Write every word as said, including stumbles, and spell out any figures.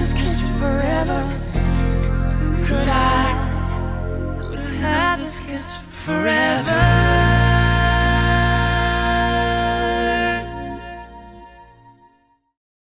this kiss forever? Could I, could I have this kiss forever?